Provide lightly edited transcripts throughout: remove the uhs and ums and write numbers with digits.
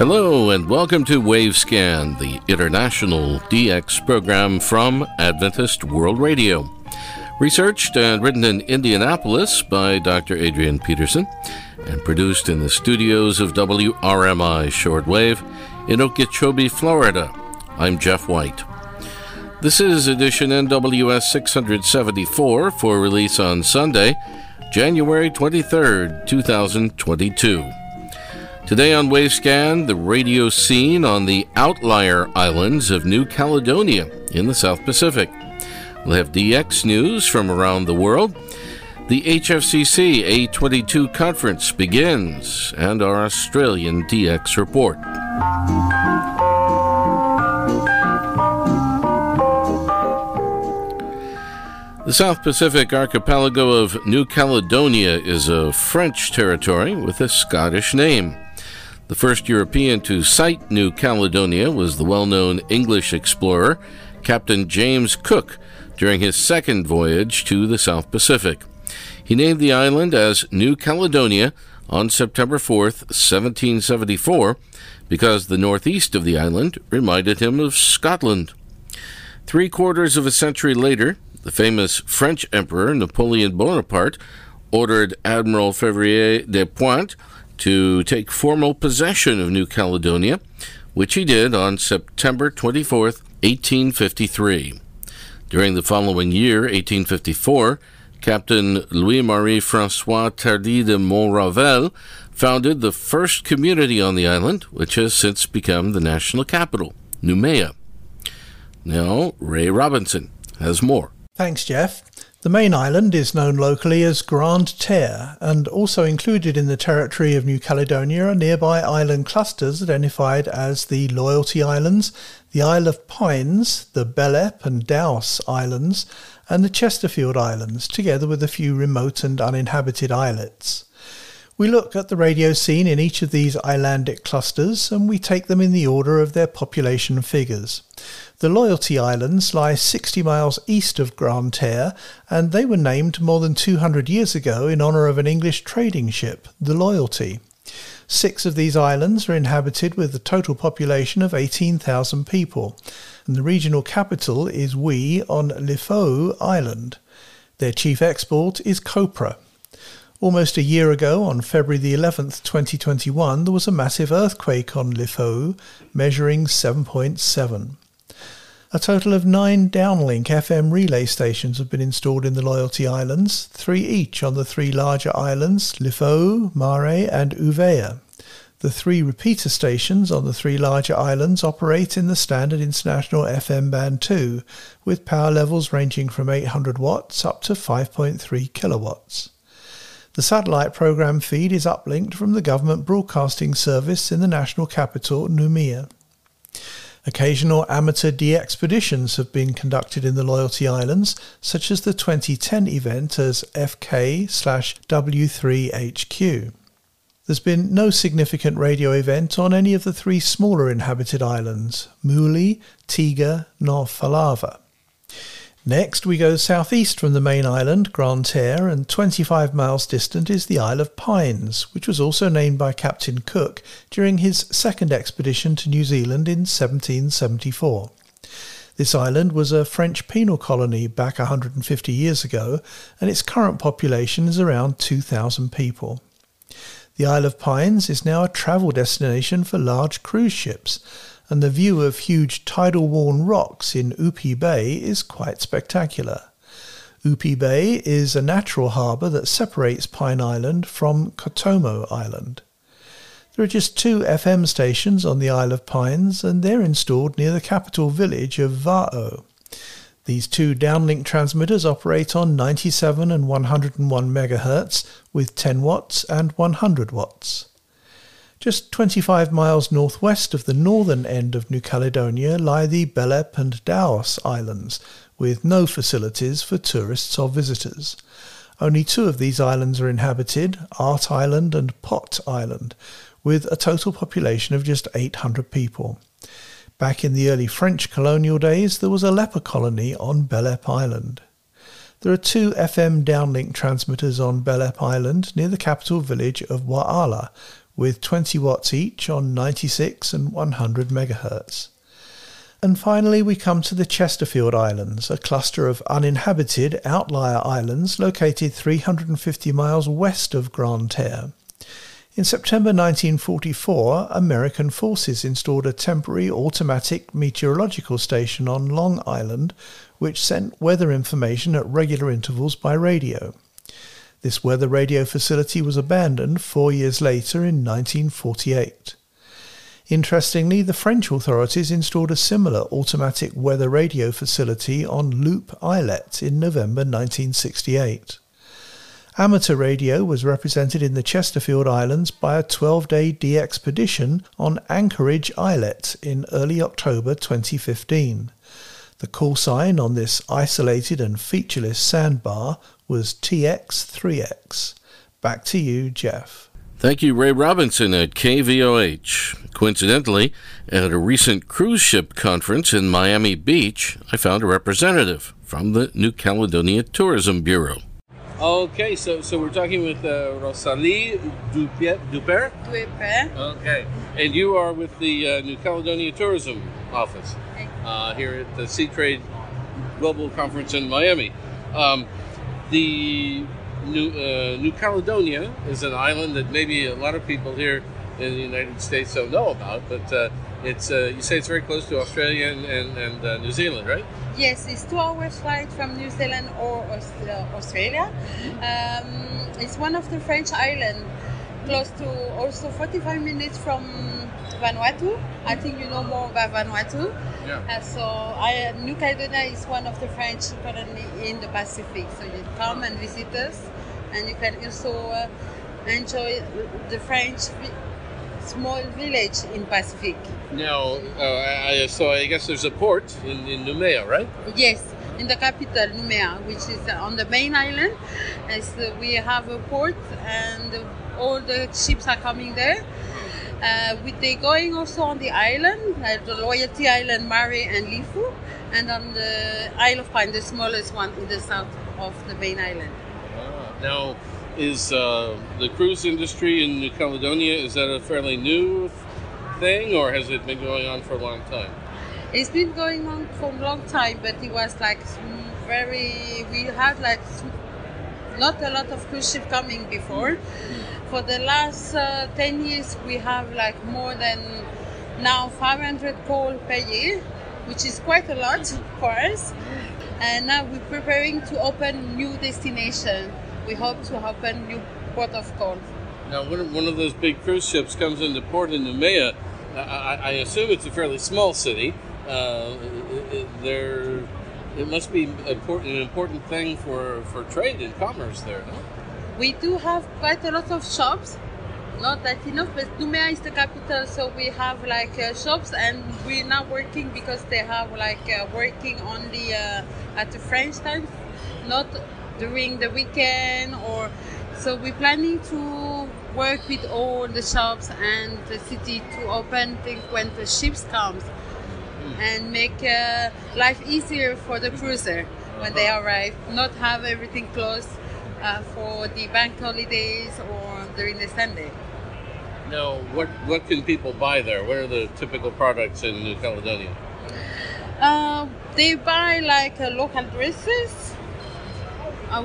Hello and welcome to WaveScan, the international DX program from Adventist World Radio. Researched and written in Indianapolis by Dr. Adrian Peterson and produced in the studios of WRMI Shortwave in Okeechobee, Florida. I'm Jeff White. This is edition NWS 674 for release on Sunday, January 23rd, 2022. Today on WaveScan, the radio scene on the outlier islands of New Caledonia in the South Pacific. We'll have DX news from around the world. The HFCC A22 conference begins, and our Australian DX report. The South Pacific archipelago of New Caledonia is a French territory with a Scottish name. The first European to sight New Caledonia was the well-known English explorer, Captain James Cook, during his second voyage to the South Pacific. He named the island as New Caledonia on September 4th, 1774, because the northeast of the island reminded him of Scotland. 3/4 of a century later, the famous French Emperor Napoleon Bonaparte ordered Admiral Fevrier de Pointe to take formal possession of New Caledonia, which he did on September 24, 1853. During the following year, 1854, Captain Louis-Marie-François Tardy de Montravel founded the first community on the island, which has since become the national capital, Noumea. Now, Ray Robinson has more. Thanks, Jeff. The main island is known locally as Grand Terre, and also included in the territory of New Caledonia are nearby island clusters identified as the Loyalty Islands, the Isle of Pines, the Bellep and Daos Islands, and the Chesterfield Islands, together with a few remote and uninhabited islets. We look at the radio scene in each of these islandic clusters, and we take them in the order of their population figures. The Loyalty Islands lie 60 miles east of Grand Terre, and they were named more than 200 years ago in honour of an English trading ship, the Loyalty. 6 of these islands are inhabited with a total population of 18,000 people, and the regional capital is Ouié on Lifou Island. Their chief export is copra. Almost a year ago, on February the 11th, 2021, there was a massive earthquake on Lifou, measuring 7.7. A total of 9 downlink FM relay stations have been installed in the Loyalty Islands, 3 each on the 3 larger islands, Lifou, Mare and Noumea. The 3 repeater stations on the 3 larger islands operate in the standard international FM band 2, with power levels ranging from 800 watts up to 5.3 kilowatts. The satellite program feed is uplinked from the government broadcasting service in the national capital, Noumea. Occasional amateur de-expeditions have been conducted in the Loyalty Islands, such as the 2010 event as FK/W3HQ. There's been no significant radio event on any of the 3 smaller inhabited islands, Muli, Tiga, Nofalava. Next, we go southeast from the main island, Grand Terre, and 25 miles distant is the Isle of Pines, which was also named by Captain Cook during his second expedition to New Zealand in 1774. This island was a French penal colony back 150 years ago, and its current population is around 2,000 people. The Isle of Pines is now a travel destination for large cruise ships, and the view of huge tidal-worn rocks in Upi Bay is quite spectacular. Upi Bay is a natural harbour that separates Pine Island from Kotomo Island. There are just 2 FM stations on the Isle of Pines, and they're installed near the capital village of Va'o. These 2 downlink transmitters operate on 97 and 101 MHz with 10 watts and 100 watts. Just 25 miles northwest of the northern end of New Caledonia lie the Bellep and Daos Islands, with no facilities for tourists or visitors. Only 2 of these islands are inhabited, Art Island and Pot Island, with a total population of just 800 people. Back in the early French colonial days, there was a leper colony on Bellep Island. There are 2 FM downlink transmitters on Bellep Island near the capital village of Wa'ala, with 20 watts each on 96 and 100 megahertz. And finally, we come to the Chesterfield Islands, a cluster of uninhabited outlier islands located 350 miles west of Grand Terre. In September 1944, American forces installed a temporary automatic meteorological station on Long Island, which sent weather information at regular intervals by radio. This weather radio facility was abandoned 4 years later in 1948. Interestingly, the French authorities installed a similar automatic weather radio facility on Loup Islet in November 1968. Amateur radio was represented in the Chesterfield Islands by a 12-day de-expedition on Anchorage Islet in early October 2015. The call sign on this isolated and featureless sandbar was TX3X. Back to you, Jeff. Thank you, Ray Robinson at KVOH. Coincidentally, at a recent cruise ship conference in Miami Beach, I found a representative from the New Caledonia Tourism Bureau. Okay, so we're talking with Rosalie Dupere? Dupere. Okay, and you are with the New Caledonia Tourism Office here at the Sea Trade Global Conference in Miami. New Caledonia is an island that maybe a lot of people here in the United States don't know about, but you say it's very close to Australia and New Zealand, right? Yes, it's 2 hours flight from New Zealand or Australia. It's one of the French islands, close to also 45 minutes from Vanuatu. I think you know more about Vanuatu. Yeah. New Caledonia is one of the French colony in the Pacific, so you come and visit us, and you can also enjoy the French small village in Pacific. Now, I guess there's a port in Noumea, right? Yes, in the capital, Noumea, which is on the main island. We have a port, and all the ships are coming there. They're going also on the island, the Loyalty Island, Mare and Lifou, and on the Isle of Pines, the smallest one in the south of the main island. Now, is the cruise industry in New Caledonia, is that a fairly new thing, or has it been going on for a long time? It's been going on for a long time, but it was we had not a lot of cruise ships coming before. For the last 10 years, we have more than now 500 calls per year, which is quite a lot for us. And now we're preparing to open new destination. We hope to open new port of call. Now, one of those big cruise ships comes into port in Noumea. I assume it's a fairly small city. It must be an important thing for trade and commerce there, no? We do have quite a lot of shops. Not that enough, but Noumea is the capital, so we have shops, and we're now working because they have working only at the French time, not during the weekend, or so we're planning to work with all the shops and the city to open things when the ships comes and make life easier for the cruiser when they arrive, not have everything closed for the bank holidays or during the Sunday. Now, what can people buy there? What are the typical products in New Caledonia? They buy local dresses.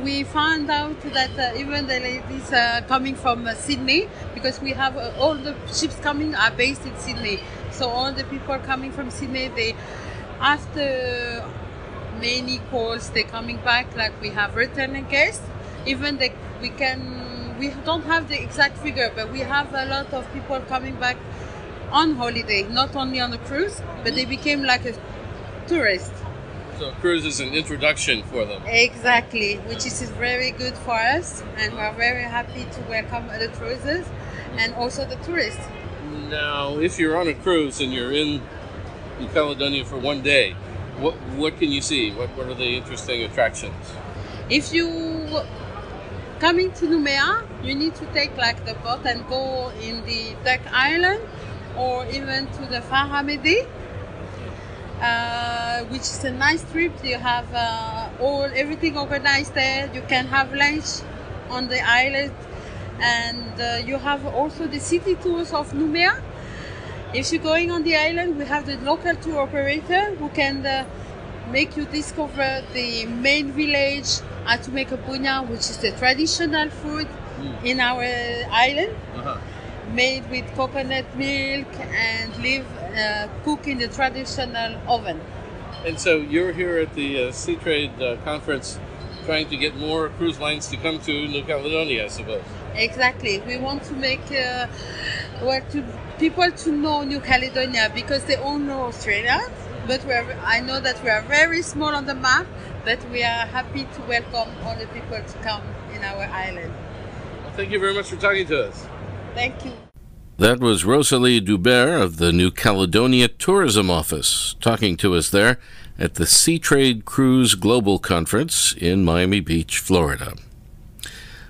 We found out that even the ladies coming from Sydney, because we have all the ships coming are based in Sydney. So all the people coming from Sydney, after many calls, they're coming back. We have returning guests. Even we don't have the exact figure, but we have a lot of people coming back on holiday, not only on the cruise, but they became a tourist. So cruise is an introduction for them. Exactly, which is very good for us, and we're very happy to welcome the cruisers and also the tourists. Now, if you're on a cruise and you're in New Caledonia for one day, what can you see? What are the interesting attractions? If you coming to Noumea, you need to take the boat and go in the Duck Island, or even to the Fahamedi. Which is a nice trip. You have everything organized there. You can have lunch on the island, And you have also the city tours of Noumea. If you're going on the island, we have the local tour operator who can make you discover the main village, Atumeka Punya, which is the traditional food in our island, made with coconut milk and cooked in the traditional oven. And so you're here at the Sea Trade Conference trying to get more cruise lines to come to New Caledonia, I suppose. Exactly. We want to make people to know New Caledonia, because they all know Australia, but I know that we are very small on the map, but we are happy to welcome all the people to come in our island. Well, thank you very much for talking to us. Thank you. That was Rosalie Dupere of the New Caledonia Tourism Office talking to us there at the Sea Trade Cruise Global Conference in Miami Beach, Florida.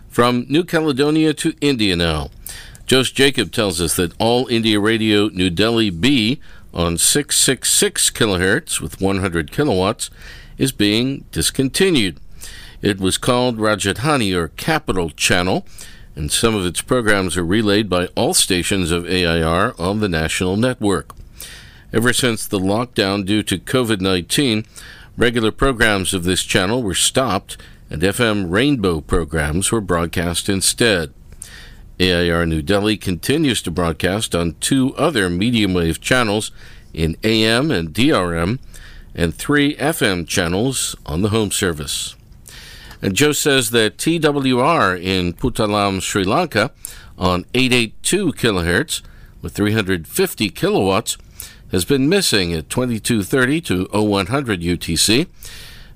From New Caledonia to India now. Jos Jacob tells us that All India Radio New Delhi B on 666 kilohertz with 100 kilowatts is being discontinued. It was called Rajdhani or Capital Channel, and some of its programs are relayed by all stations of AIR on the national network. Ever since the lockdown due to COVID-19, regular programs of this channel were stopped and FM Rainbow programs were broadcast instead. AIR New Delhi continues to broadcast on two other medium wave channels in AM and DRM and three FM channels on the home service. And Joe says that TWR in Puttalam, Sri Lanka, on 882 kilohertz with 350 kilowatts has been missing at 2230 to 0100 UTC.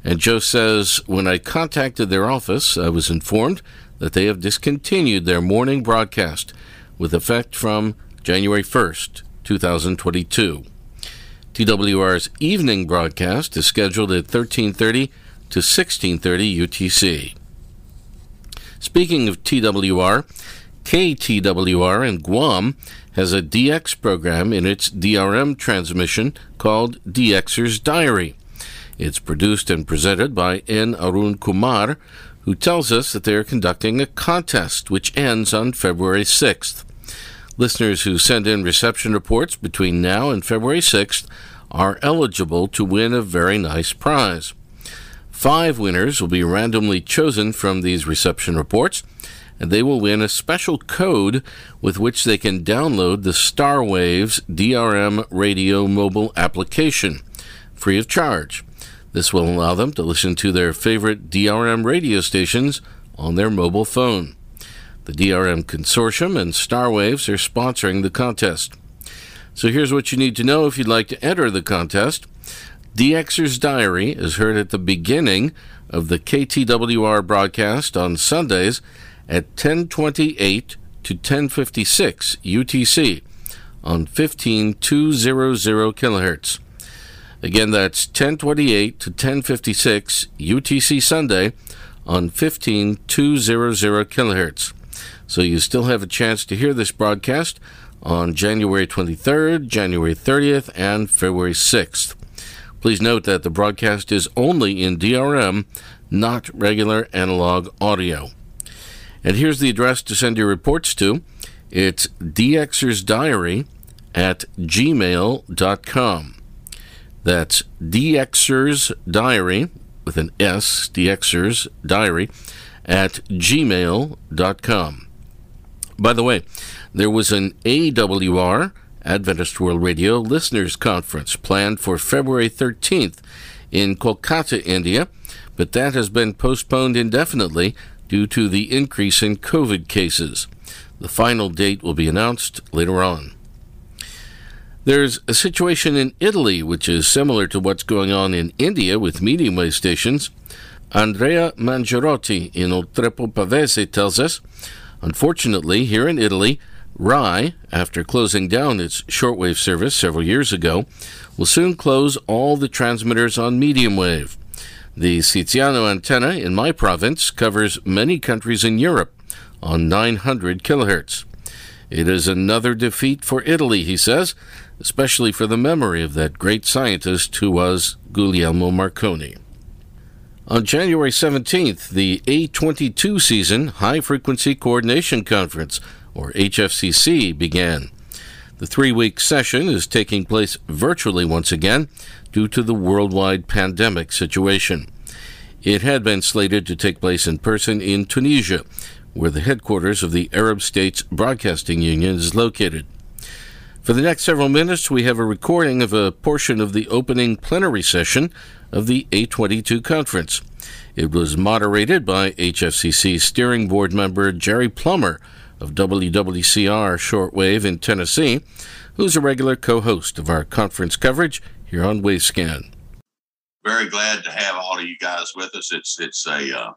And Joe says, when I contacted their office, I was informed that they have discontinued their morning broadcast with effect from January 1st, 2022. TWR's evening broadcast is scheduled at 1330 to 1630 UTC. Speaking of TWR, KTWR in Guam has a DX program in its DRM transmission called DXer's Diary. It's produced and presented by N. Arun Kumar, who tells us that they are conducting a contest which ends on February 6th. Listeners who send in reception reports between now and February 6th are eligible to win a very nice prize. 5 winners will be randomly chosen from these reception reports, and they will win a special code with which they can download the StarWaves DRM radio mobile application, free of charge. This will allow them to listen to their favorite DRM radio stations on their mobile phone. The DRM Consortium and StarWaves are sponsoring the contest. So here's what you need to know if you'd like to enter the contest. DXer's Diary is heard at the beginning of the KTWR broadcast on Sundays at 1028 to 1056 UTC on 15200 kilohertz. Again, that's 1028 to 1056 UTC Sunday on 15200 kilohertz. So you still have a chance to hear this broadcast on January 23rd, January 30th, and February 6th. Please note that the broadcast is only in DRM, not regular analog audio. And here's the address to send your reports to. It's dxersdiary@gmail.com. That's DXer's Diary, with an S, DXer's Diary, @gmail.com. By the way, there was an AWR, Adventist World Radio, Listeners Conference planned for February 13th in Kolkata, India, but that has been postponed indefinitely due to the increase in COVID cases. The final date will be announced later on. There's a situation in Italy which is similar to what's going on in India with medium wave stations. Andrea Mangiarotti in Oltrepo Pavese tells us, unfortunately, here in Italy, RAI, after closing down its shortwave service several years ago, will soon close all the transmitters on medium wave. The Siziano antenna in my province covers many countries in Europe on 900 kilohertz. It is another defeat for Italy, he says, especially for the memory of that great scientist who was Guglielmo Marconi. On January 17th, the A22 season High Frequency Coordination Conference, or HFCC, began. The three-week session is taking place virtually once again due to the worldwide pandemic situation. It had been slated to take place in person in Tunisia, where the headquarters of the Arab States Broadcasting Union is located. For the next several minutes, we have a recording of a portion of the opening plenary session of the A22 conference. It was moderated by HFCC Steering Board member Jerry Plummer of WWCR Shortwave in Tennessee, who's a regular co-host of our conference coverage here on WaveScan. Very glad to have all of you guys with us. It's a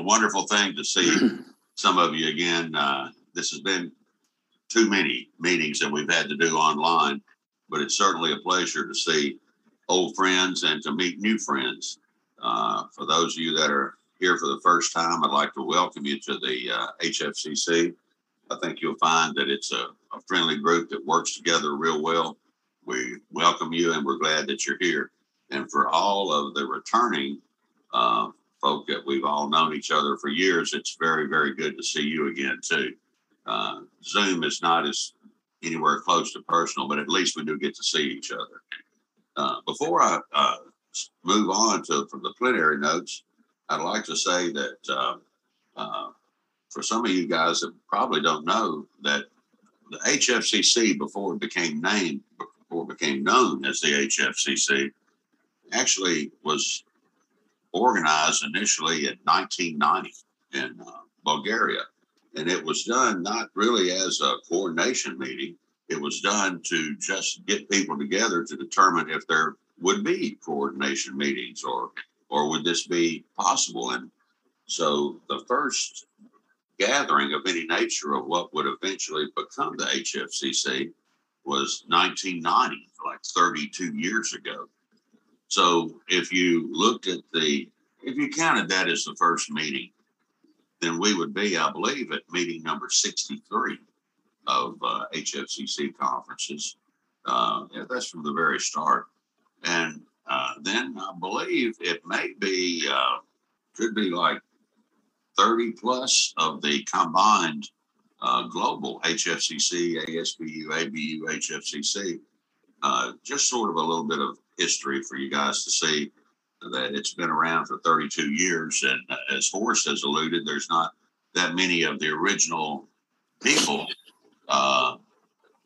wonderful thing to see some of you again. This has been too many meetings that we've had to do online, but it's certainly a pleasure to see old friends and to meet new friends. For those of you that are here for the first time, I'd like to welcome you to the HFCC. I think you'll find that it's a friendly group that works together real well. We welcome you, and we're glad that you're here. And for all of the returning folk that we've all known each other for years, it's very, very good to see you again, too. Zoom is not as anywhere close to personal, but at least we do get to see each other. Before I move on from the plenary notes, I'd like to say that for some of you guys that probably don't know that the HFCC, before it became known as the HFCC, actually was organized initially in 1990 in Bulgaria. And it was done not really as a coordination meeting. It was done to just get people together to determine if there would be coordination meetings or would this be possible. And so the first gathering of any nature of what would eventually become the HFCC was 1990, like 32 years ago. So if you counted that as the first meeting, then we would be, I believe, at meeting number 63 of HFCC conferences. That's from the very start. And then I believe it may be, could be like 30 plus of the combined global HFCC, ASBU, ABU, HFCC. Just sort of a little bit of history for you guys to see that it's been around for 32 years. And as Horace has alluded, there's not that many of the original people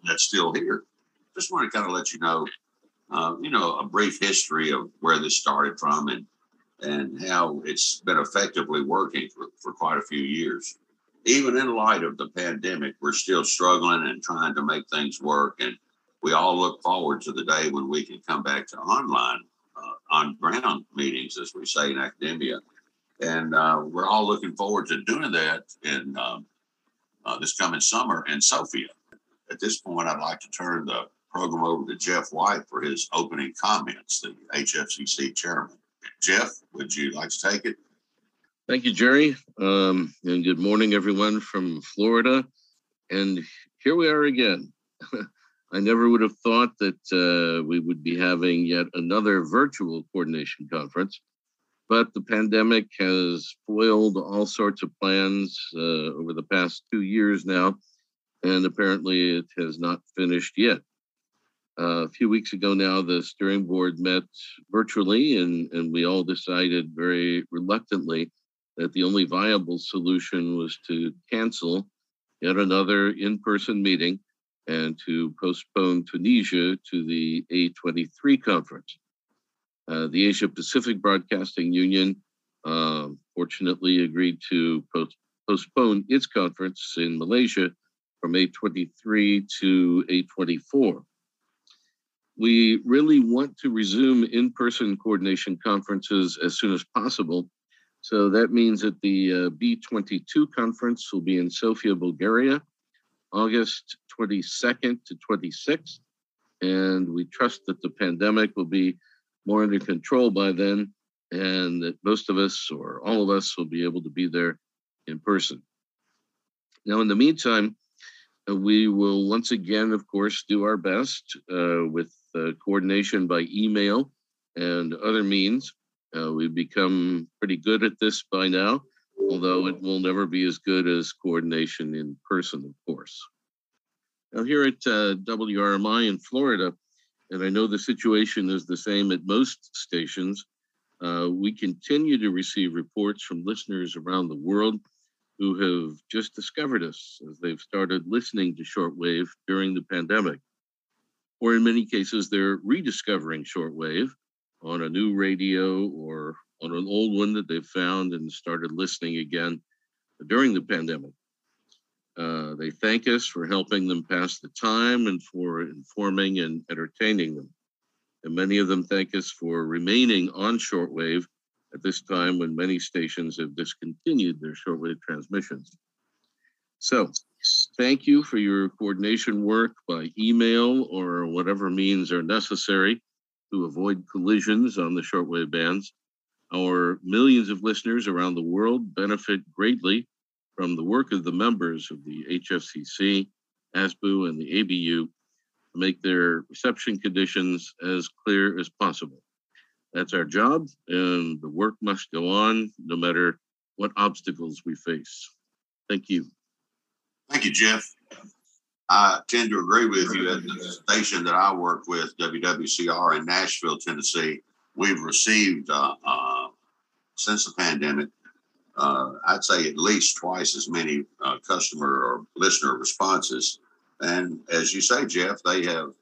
that's still here. Just want to kind of let you know, a brief history of where this started from and how it's been effectively working for quite a few years. Even in light of the pandemic, we're still struggling and trying to make things work. And we all look forward to the day when we can come back to online on-ground meetings, as we say in academia. And we're all looking forward to doing that in this coming summer in Sofia. At this point, I'd like to turn the program over to Jeff White for his opening comments, the HFCC chairman. Jeff, would you like to take it? Thank you, Jerry. And good morning, everyone from Florida. And here we are again. I never would have thought that we would be having yet another virtual coordination conference, but the pandemic has foiled all sorts of plans over the past 2 years now, and apparently it has not finished yet. A few weeks ago now, the steering board met virtually, and we all decided very reluctantly that the only viable solution was to cancel yet another in-person meeting and to postpone Tunisia to the A23 conference. The Asia Pacific Broadcasting Union fortunately agreed to postpone its conference in Malaysia from A23 to A24. We really want to resume in-person coordination conferences as soon as possible. So that means that the B22 conference will be in Sofia, Bulgaria, August 22nd to 26th, and we trust that the pandemic will be more under control by then, and that most of us or all of us will be able to be there in person. Now, in the meantime, we will once again, of course, do our best with coordination by email and other means We've become pretty good at this by now, although it will never be as good as coordination in person, of course. Now here at WRMI in Florida, and I know the situation is the same at most stations, we continue to receive reports from listeners around the world who have just discovered us as they've started listening to shortwave during the pandemic. Or in many cases, they're rediscovering shortwave on a new radio or on an old one that they've found and started listening again during the pandemic. They thank us for helping them pass the time and for informing and entertaining them. And many of them thank us for remaining on shortwave at this time when many stations have discontinued their shortwave transmissions. So thank you for your coordination work by email or whatever means are necessary to avoid collisions on the shortwave bands. Our millions of listeners around the world benefit greatly from the work of the members of the HFCC, ASBU, and the ABU to make their reception conditions as clear as possible. That's our job, and the work must go on no matter what obstacles we face. Thank you. Thank you, Jeff. I tend to agree with you. At the station that I work with, WWCR in Nashville, Tennessee, we've received, since the pandemic, I'd say at least twice as many customer or listener responses. And as you say, Jeff, they have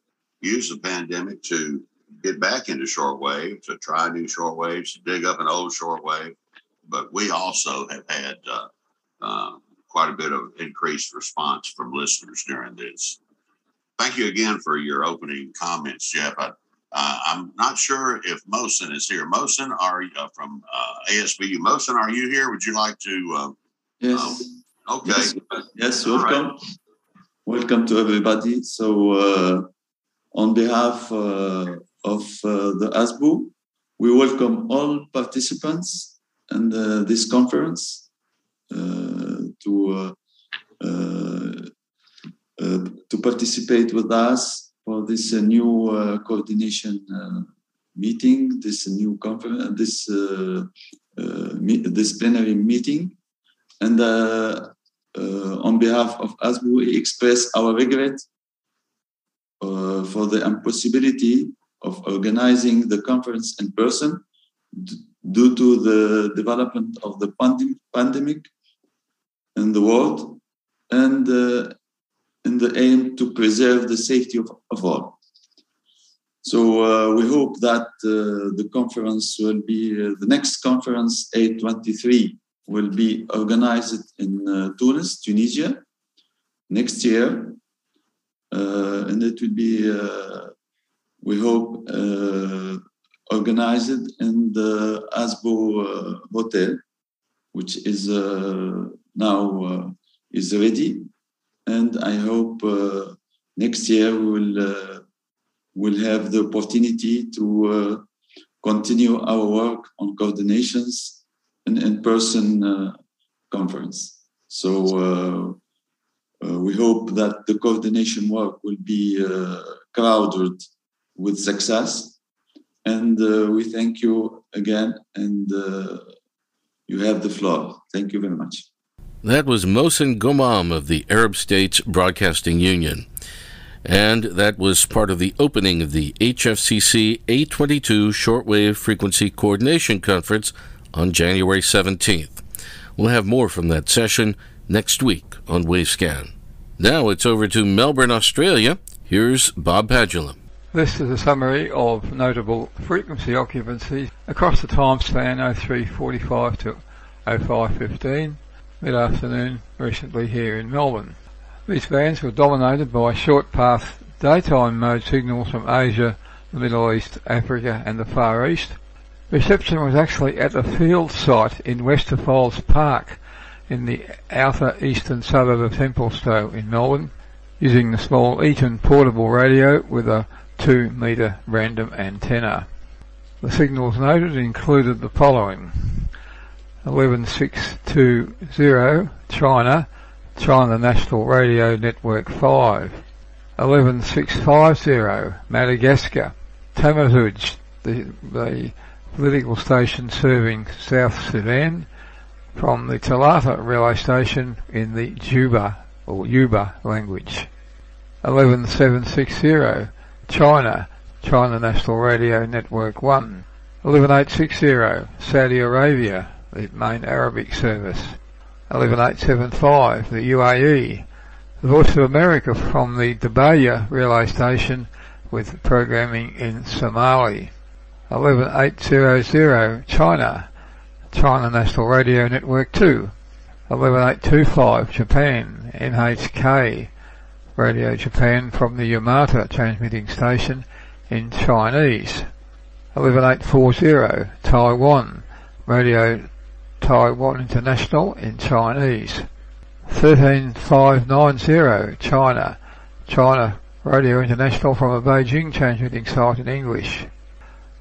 used the pandemic to get back into shortwave, to try new shortwaves, to dig up an old shortwave. But we also have had quite a bit of increased response from listeners during this. Thank you again for your opening comments, Jeff. I'm not sure if Mohsen is here. Mohsen, are you from ASBU? Mohsen, are you here? Would you like to? Yes. Okay. Yes, welcome. Right. Welcome to everybody. So on behalf of the ASBU, we welcome all participants in this conference to participate with us for this new coordination meeting, this new conference, this plenary meeting. And on behalf of ASBU, we express our regret for the impossibility of organizing the conference in person due to the development of the pandemic in the world, and in the aim to preserve the safety of all. So we hope that the conference will be, the next conference, A23, will be organized in Tunis, Tunisia, next year. And it will be, we hope, organized in the ASBU hotel, which is now is ready. And I hope next year we'll have the opportunity to continue our work on coordinations and in-person conference. So we hope that the coordination work will be crowded with success. And we thank you again, and you have the floor. Thank you very much. That was Mohsen Gomam of the Arab States Broadcasting Union. And that was part of the opening of the HFCC A22 Shortwave Frequency Coordination Conference on January 17th. We'll have more from that session next week on WaveScan. Now it's over to Melbourne, Australia. Here's Bob Padulum. This is a summary of notable frequency occupancy across the time span 0345 to 0515. Mid-afternoon recently here in Melbourne. These bands were dominated by short-path daytime mode signals from Asia, the Middle East, Africa and the Far East. Reception was actually at the field site in Westerfolds Park in the outer eastern suburb of Templestowe in Melbourne, using the small Eaton portable radio with a 2-metre random antenna. The signals noted included the following: 11620 China, China National Radio Network 5, 11650 Madagascar, Tamazuj, the political station serving South Sudan from the Talata railway station in the Juba or Yuba language. 11760 China, China National Radio Network 1. 11860 Saudi Arabia, the main Arabic service. 11875 the UAE, the Voice of America from the Dabaya railway station with programming in Somali. 11800 China, China National Radio Network 2. 11825 Japan, NHK Radio Japan from the Yamata transmitting station in Chinese. 11840 Taiwan, Radio Taiwan International in Chinese. 13590 China, China Radio International from a Beijing transmitting site in English.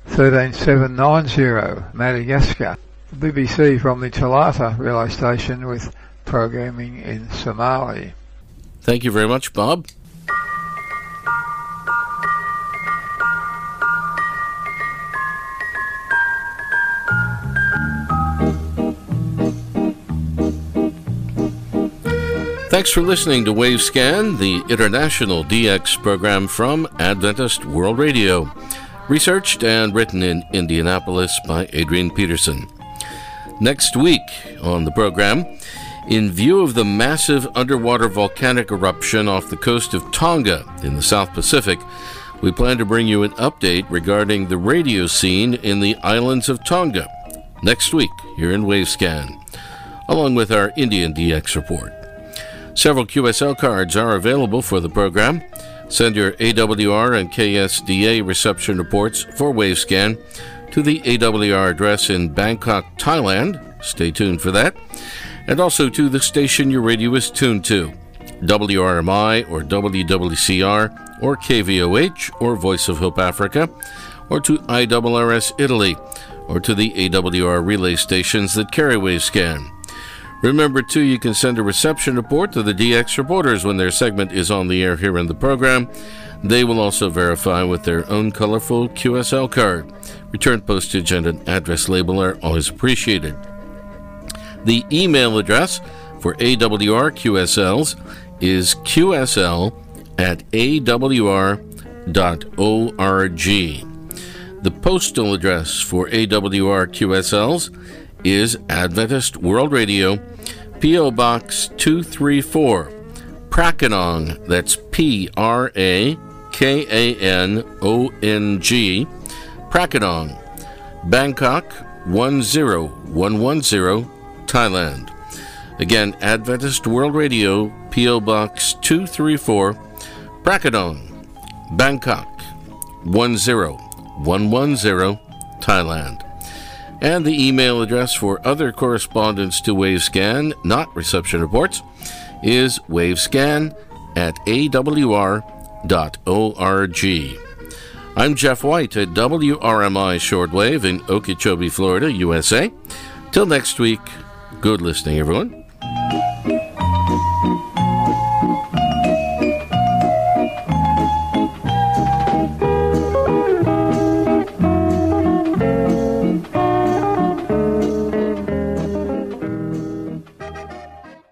13790 Madagascar, BBC from the Talata railway station with programming in Somali. Thank you very much, Bob. Thanks for listening to WaveScan, the international DX program from Adventist World Radio. Researched and written in Indianapolis by Adrian Peterson. Next week on the program, in view of the massive underwater volcanic eruption off the coast of Tonga in the South Pacific, we plan to bring you an update regarding the radio scene in the islands of Tonga. Next week, here in WaveScan, along with our Indian DX report. Several QSL cards are available for the program. Send your AWR and KSDA reception reports for WaveScan to the AWR address in Bangkok, Thailand. Stay tuned for that. And also to the station your radio is tuned to, WRMI or WWCR or KVOH or Voice of Hope Africa, or to IRRS Italy, or to the AWR relay stations that carry WaveScan. Remember, too, you can send a reception report to the DX reporters when their segment is on the air here in the program. They will also verify with their own colorful QSL card. Return postage and an address label are always appreciated. The email address for AWR QSLs is qsl@awr.org. The postal address for AWR QSLs is Adventist World Radio, P.O. Box 234, Prakanong, that's P-R-A-K-A-N-O-N-G, Prakanong, Bangkok 10110, Thailand. Again, Adventist World Radio, P.O. Box 234, Prakanong, Bangkok 10110, Thailand. And the email address for other correspondence to WaveScan, not reception reports, is wavescan@awr.org. I'm Jeff White at WRMI Shortwave in Okeechobee, Florida, USA. Till next week, good listening, everyone.